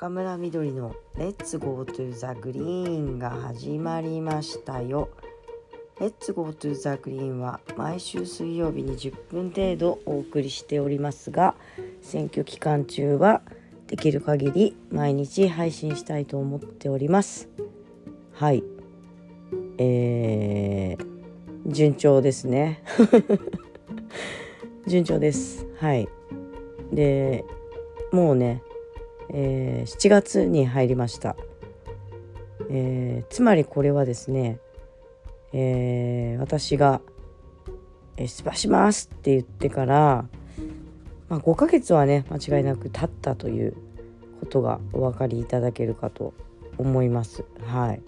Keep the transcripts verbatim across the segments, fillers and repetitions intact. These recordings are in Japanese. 岡村みどりのレッツゴートゥーザグリーンが始まりましたよ。レッツゴートゥーザグリーンは毎週水曜日にじゅっぷん程度お送りしておりますが、選挙期間中はできる限り毎日配信したいと思っております。はい、えー、順調ですね順調です。はいでもうね、えー、しちがつに入りました、えー、つまりこれはですね、えー、私が出馬しますって言ってから、まあ、ごかげつはね間違いなく経ったということがお分かりいただけるかと思います。はい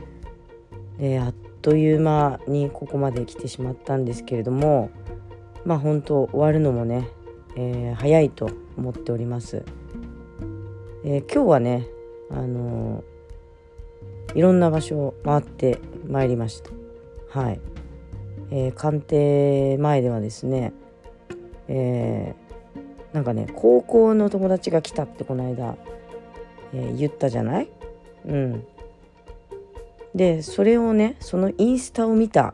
であっという間にここまで来てしまったんですけれども、まあ本当終わるのもね、えー、早いと思っております。えー、今日はね、あのー、いろんな場所を回ってまいりました。はい、えー、官邸前ではですね、えー、なんかね高校の友達が来たってこの間、えー、言ったじゃない？うんでそれをねそのインスタを見た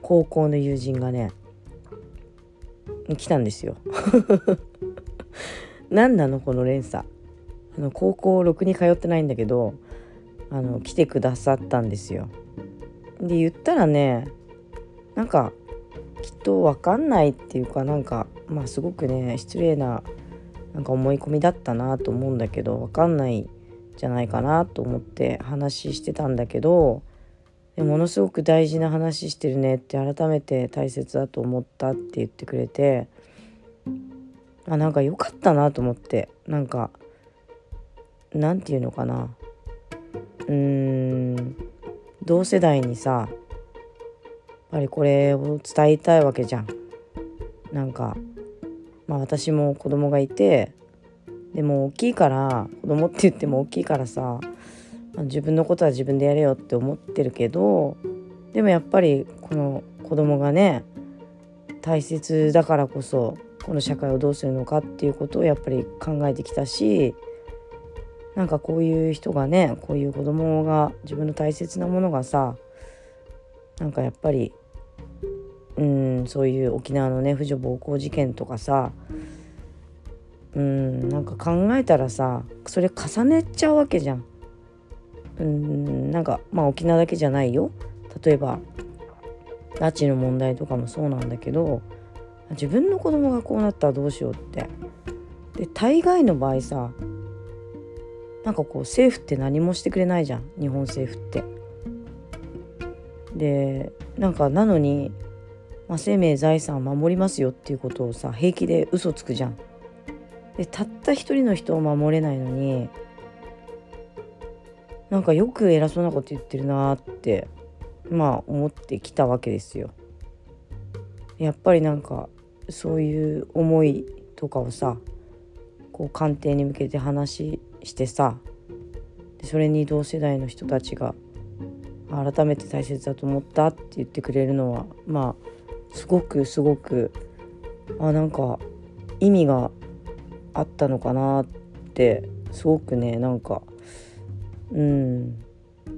高校の友人がね来たんですよ何なのこの連鎖。あの高校ろくに通ってないんだけどあの来てくださったんですよ。で言ったらねなんかきっと分かんないっていうかなんかまあすごくね失礼ななんか思い込みだったなと思うんだけど分かんないじゃないかなと思って話してたんだけど、でものすごく大事な話してるねって改めて大切だと思ったって言ってくれて、あなんか良かったなと思って、なんかなんていうのかなうーん同世代にさやっぱりこれを伝えたいわけじゃん。なんかまあ私も子供がいてでも大きいから子供って言っても大きいからさ自分のことは自分でやれよって思ってるけど、でもやっぱりこの子供がね大切だからこそこの社会をどうするのかっていうことをやっぱり考えてきたし、なんかこういう人がねこういう子供が自分の大切なものがさなんかやっぱりうんそういう沖縄のね婦女暴行事件とかさうんなんか考えたらさそれ重ねちゃうわけじゃん。うんなんかまあ沖縄だけじゃないよ、例えば拉致の問題とかもそうなんだけど自分の子供がこうなったらどうしようってで大概の場合さなんかこう政府って何もしてくれないじゃん日本政府って。でなんかなのに、まあ、生命財産守りますよっていうことをさ平気で嘘つくじゃん。でたった一人の人を守れないのになんかよく偉そうなこと言ってるなってまあ思ってきたわけですよ。やっぱりなんかそういう思いとかをさこう官邸に向けて話してさでそれに同世代の人たちが改めて大切だと思ったって言ってくれるのはまあすごくすごくあなんか意味があったのかなってすごくねなんかうん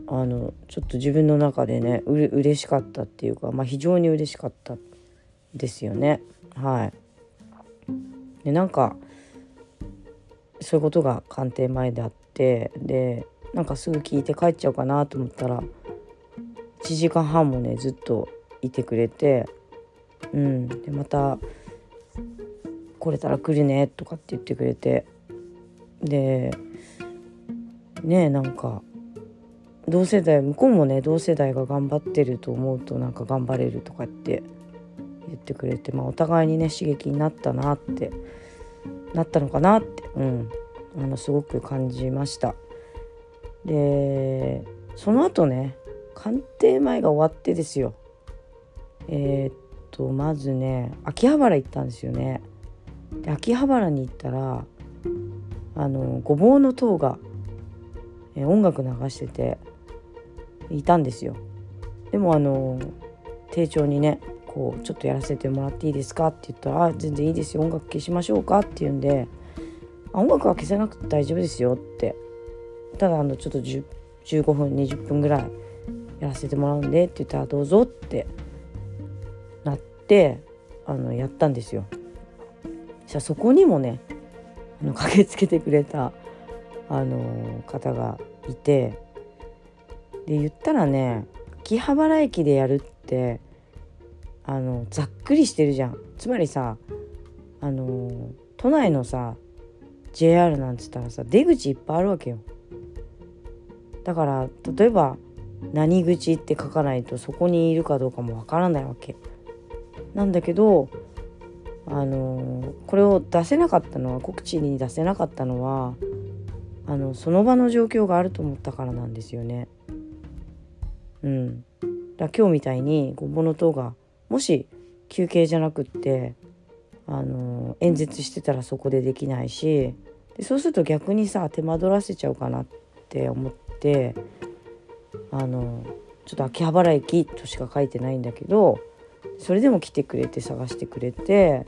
あのちょっと自分の中でねうれ嬉しかったっていうか、まあ、非常に嬉しかったですよね。はいでなんかそういうことが官邸前であってでなんかすぐ聞いて帰っちゃうかなと思ったらいちじかんはんもねずっといてくれて、うんでまた来れたら来るねとかって言ってくれてでねえなんか同世代向こうもね同世代が頑張ってると思うとなんか頑張れるとかって言ってくれて、まあ、お互いにね刺激になったなってなったのかなって、うん、あのすごく感じました。でその後ね官邸前が終わってですよ、えー、っとまずね秋葉原行ったんですよね。で秋葉原に行ったらあのごぼうの塔がえ音楽流してていたんですよ。でもあの丁重にねこうちょっとやらせてもらっていいですかって言ったらあ全然いいですよ音楽消しましょうかって言うんであ音楽は消せなくて大丈夫ですよってただあのちょっとじゅうごふんにじゅっぷんぐらいやらせてもらうんでって言ったらどうぞってなって、あのやったんですよ。じゃあそこにもねあの駆けつけてくれたあの方がいて、で言ったらね秋葉原駅でやるってあのざっくりしてるじゃん。つまりさあの都内のさ ジェイアール なんつったらさ出口いっぱいあるわけよ。だから例えば何口って書かないとそこにいるかどうかもわからないわけなんだけど、あのこれを出せなかったのは告知に出せなかったのはあのその場の状況があると思ったからなんですよね。うん、だ今日みたいにごぼの塔がもし休憩じゃなくってあの演説してたらそこでできないし、でそうすると逆にさ手間取らせちゃうかなって思って、あのちょっと秋葉原駅としか書いてないんだけど、それでも来てくれて探してくれて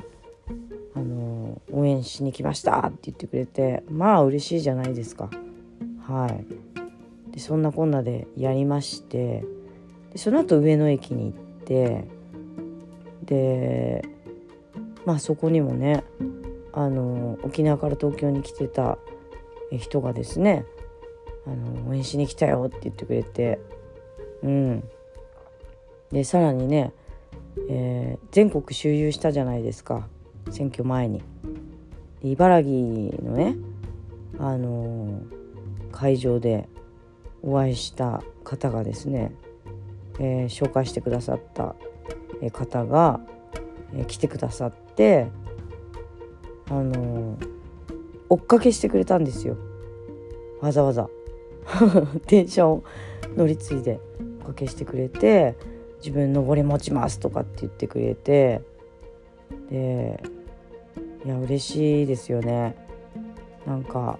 あの応援しに来ましたって言ってくれて、まあ嬉しいじゃないですか。はい。でそんなこんなでやりまして、でその後上野駅に行って、でまあそこにもねあの沖縄から東京に来てた人がですねあの応援しに来たよって言ってくれて、うんでさらにねえー、全国周遊したじゃないですか選挙前に。茨城のね、あのー、会場でお会いした方がですね、えー、紹介してくださった方が、えー、来てくださって、あのー、追っかけしてくれたんですよわざわざ電車を乗り継いで追っかけしてくれて、自分のぼり持ちますとかって言ってくれて、でいや嬉しいですよね。なんか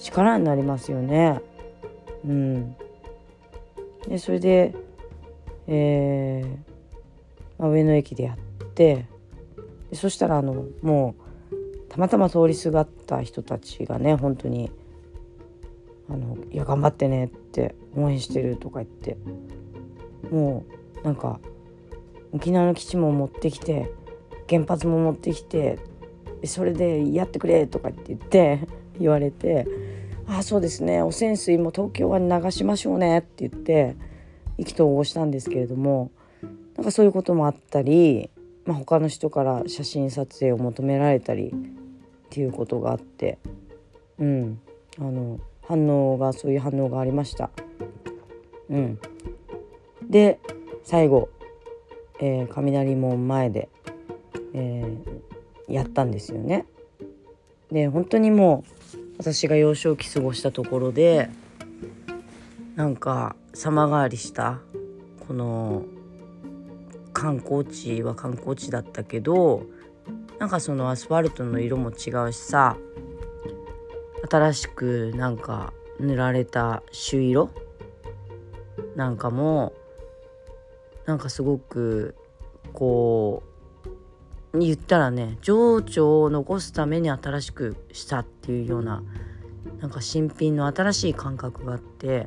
力になりますよね。うんでそれで、えーまあ、上野駅でやって、でそしたらあのもうたまたま通りすがった人たちがね本当にあのいや頑張ってねって応援してるとか言って、もうなんか沖縄の基地も持ってきて原発も持ってきてそれでやってくれとかって言って言われて、ああそうですね汚染水も東京湾に流しましょうねって言って意気投合したんですけれども、なんかそういうこともあったり、まあ、他の人から写真撮影を求められたりっていうことがあって、うん、あの反応がそういう反応がありました。うん、で最後、えー、雷門前で、えー、やったんですよね。で本当にもう私が幼少期過ごしたところでなんか様変わりしたこの観光地は観光地だったけど、なんかそのアスファルトの色も違うしさ、新しくなんか塗られた朱色なんかもなんかすごくこう言ったらね情緒を残すために新しくしたっていうような、なんか新品の新しい感覚があって、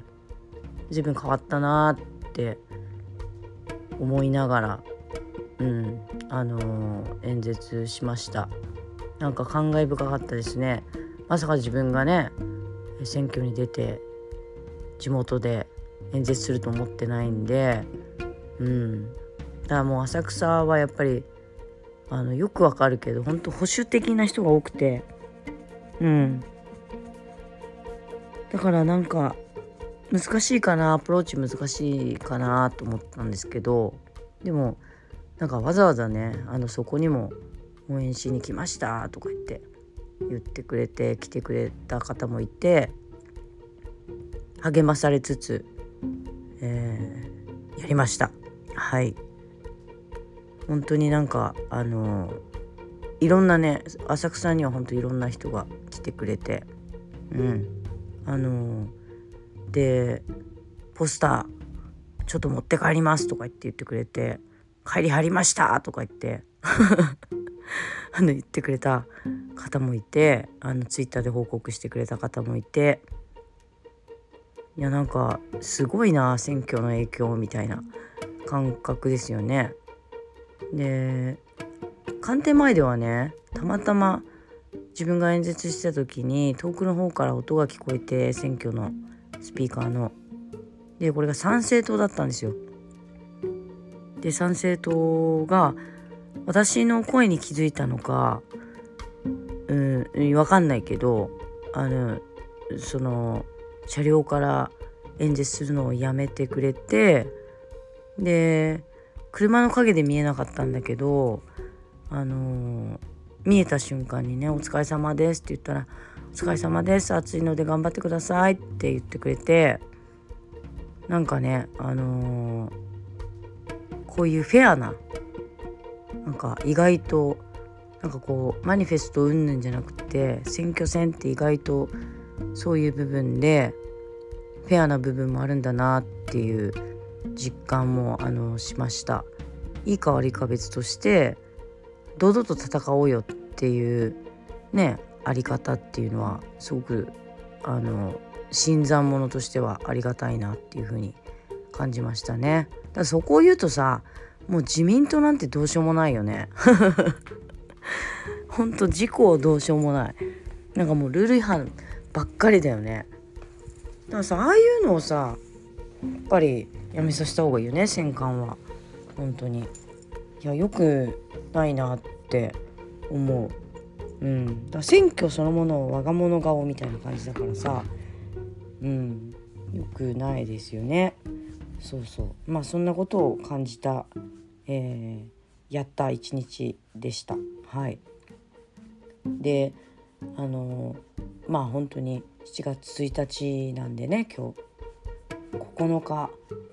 随分変わったなって思いながら、うんあのー、演説しました。なんか感慨深かったですね。まさか自分がね選挙に出て地元で演説すると思ってないんで、うん、だからもう浅草はやっぱりあのよくわかるけど本当保守的な人が多くて、うん、だからなんか難しいかなアプローチ難しいかなと思ったんですけど、でもなんかわざわざねあのそこにも応援しに来ましたとか言って言ってくれて来てくれた方もいて、励まされつつ、えー、やりました。はい、本当になんかあのいろんなね浅草には本当いろんな人が来てくれて、うんあのでポスターちょっと持って帰りますとか言って言ってくれて、帰り張りましたとか言ってあの言ってくれた方もいて、あのツイッターで報告してくれた方もいて、いやなんかすごいな、選挙の影響みたいな感覚ですよね。で官邸前ではね、たまたま自分が演説した時に遠くの方から音が聞こえて、選挙のスピーカーのでこれが参政党だったんですよ。で参政党が私の声に気づいたのか、うん、分かんないけど、あのその車両から演説するのをやめてくれて、で車の陰で見えなかったんだけど、あの見えた瞬間にね、お疲れ様ですって言ったら、お疲れ様です、暑いので頑張ってくださいって言ってくれて、なんかね、あのー、こういうフェアな、なんか意外となんかこうマニフェスト云々じゃなくて、選挙戦って意外とそういう部分でフェアな部分もあるんだなっていう実感もあのしました。いいか悪いか別として、堂々と戦おうよっていうね、あり方っていうのはすごくあの新参者としてはありがたいなっていう風に感じましたね。だからそこを言うとさ、もう自民党なんてどうしようもないよねほんと自公どうしようもない、なんかもうルール違反ばっかりだよね。だからさ、ああいうのをさ、やっぱりやめさせた方がいいよね、選管は。本当にいや、よくないなって思う。うん、だから選挙そのものを我が物顔みたいな感じだからさ、うん、よくないですよね。そうそう。まあそんなことを感じた、えー、やった一日でした。はい。で、あのー、まあ本当にしちがつついたちなんでね、今日ここのか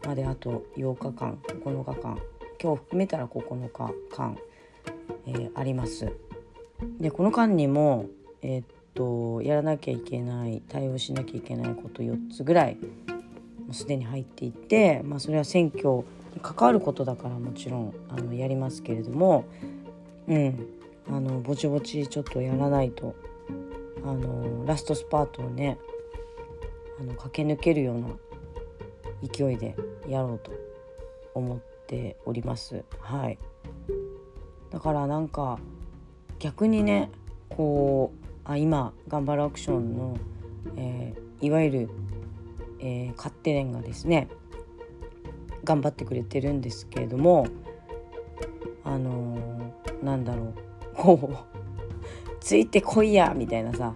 まであとようかかん、ここのかかん、今日含めたらここのかかん、えー、あります。でこの間にもえー、っとやらなきゃいけない、対応しなきゃいけないことよっつぐらいもうすでに入っていて、まあそれは選挙に関わることだからもちろんあのやりますけれども、うん、あのぼちぼちちょっとやらないと、あのラストスパートをね、あの駆け抜けるような勢いでやろうと思っております。はい。だからなんか逆にね、こうあ今頑張るアクションの、えー、いわゆる、えー、勝手連がですね、頑張ってくれてるんですけれども、あのー、なんだろう、こうついてこいやみたいなさ、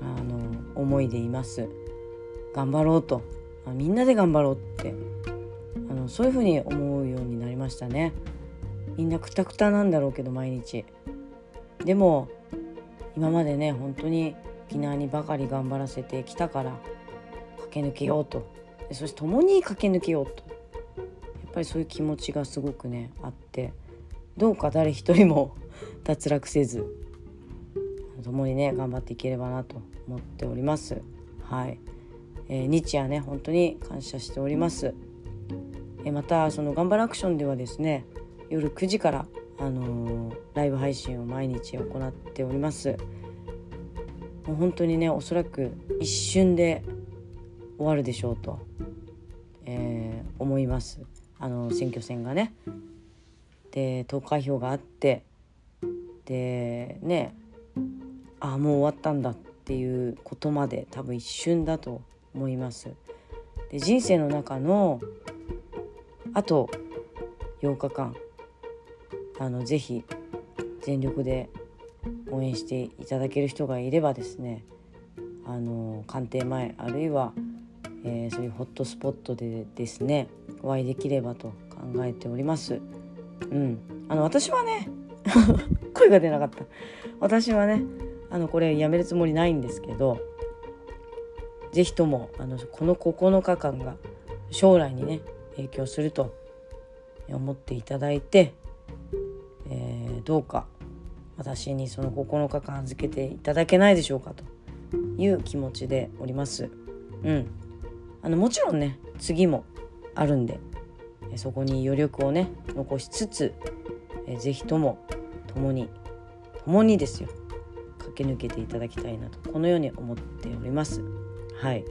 あの思いでいます。頑張ろうと、みんなで頑張ろうってあのそういう風に思うようになりましたね。みんなくたくたなんだろうけど毎日、でも今までね本当に沖縄にばかり頑張らせてきたから、駆け抜けようと、そして共に駆け抜けようと、やっぱりそういう気持ちがすごくねあって、どうか誰一人も脱落せず共にね頑張っていければなと思っております。はい。えー、日夜ね本当に感謝しております。えー、またその頑張るアクションではですね、夜くじから、あのー、ライブ配信を毎日行っております。もう本当にねおそらく一瞬で終わるでしょうと、えー、思います。あの選挙戦がね、で投開票があって、でねああもう終わったんだっていうことまで多分一瞬だと思います。で人生の中のあとようかかん、あのぜひ全力で応援していただける人がいればですね、あの官邸前あるいは、えー、そういうホットスポットでですねお会いできればと考えております。うん、あの私はね声が出なかった。私はねあのこれやめるつもりないんですけど、ぜひともあのこのここのかかんが将来にね影響すると思っていただいて、えー、どうか私にそのここのかかん預けていただけないでしょうかという気持ちでおります。うん、あのもちろんね次もあるんで、そこに余力をね残しつつ、えー、ぜひとも共に共にですよ駆け抜けていただきたいなとこのように思っております。はい。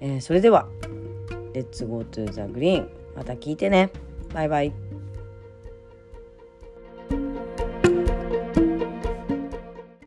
えー、それではレッツゴートゥーザグリーン、また聞いてね。バイバイ。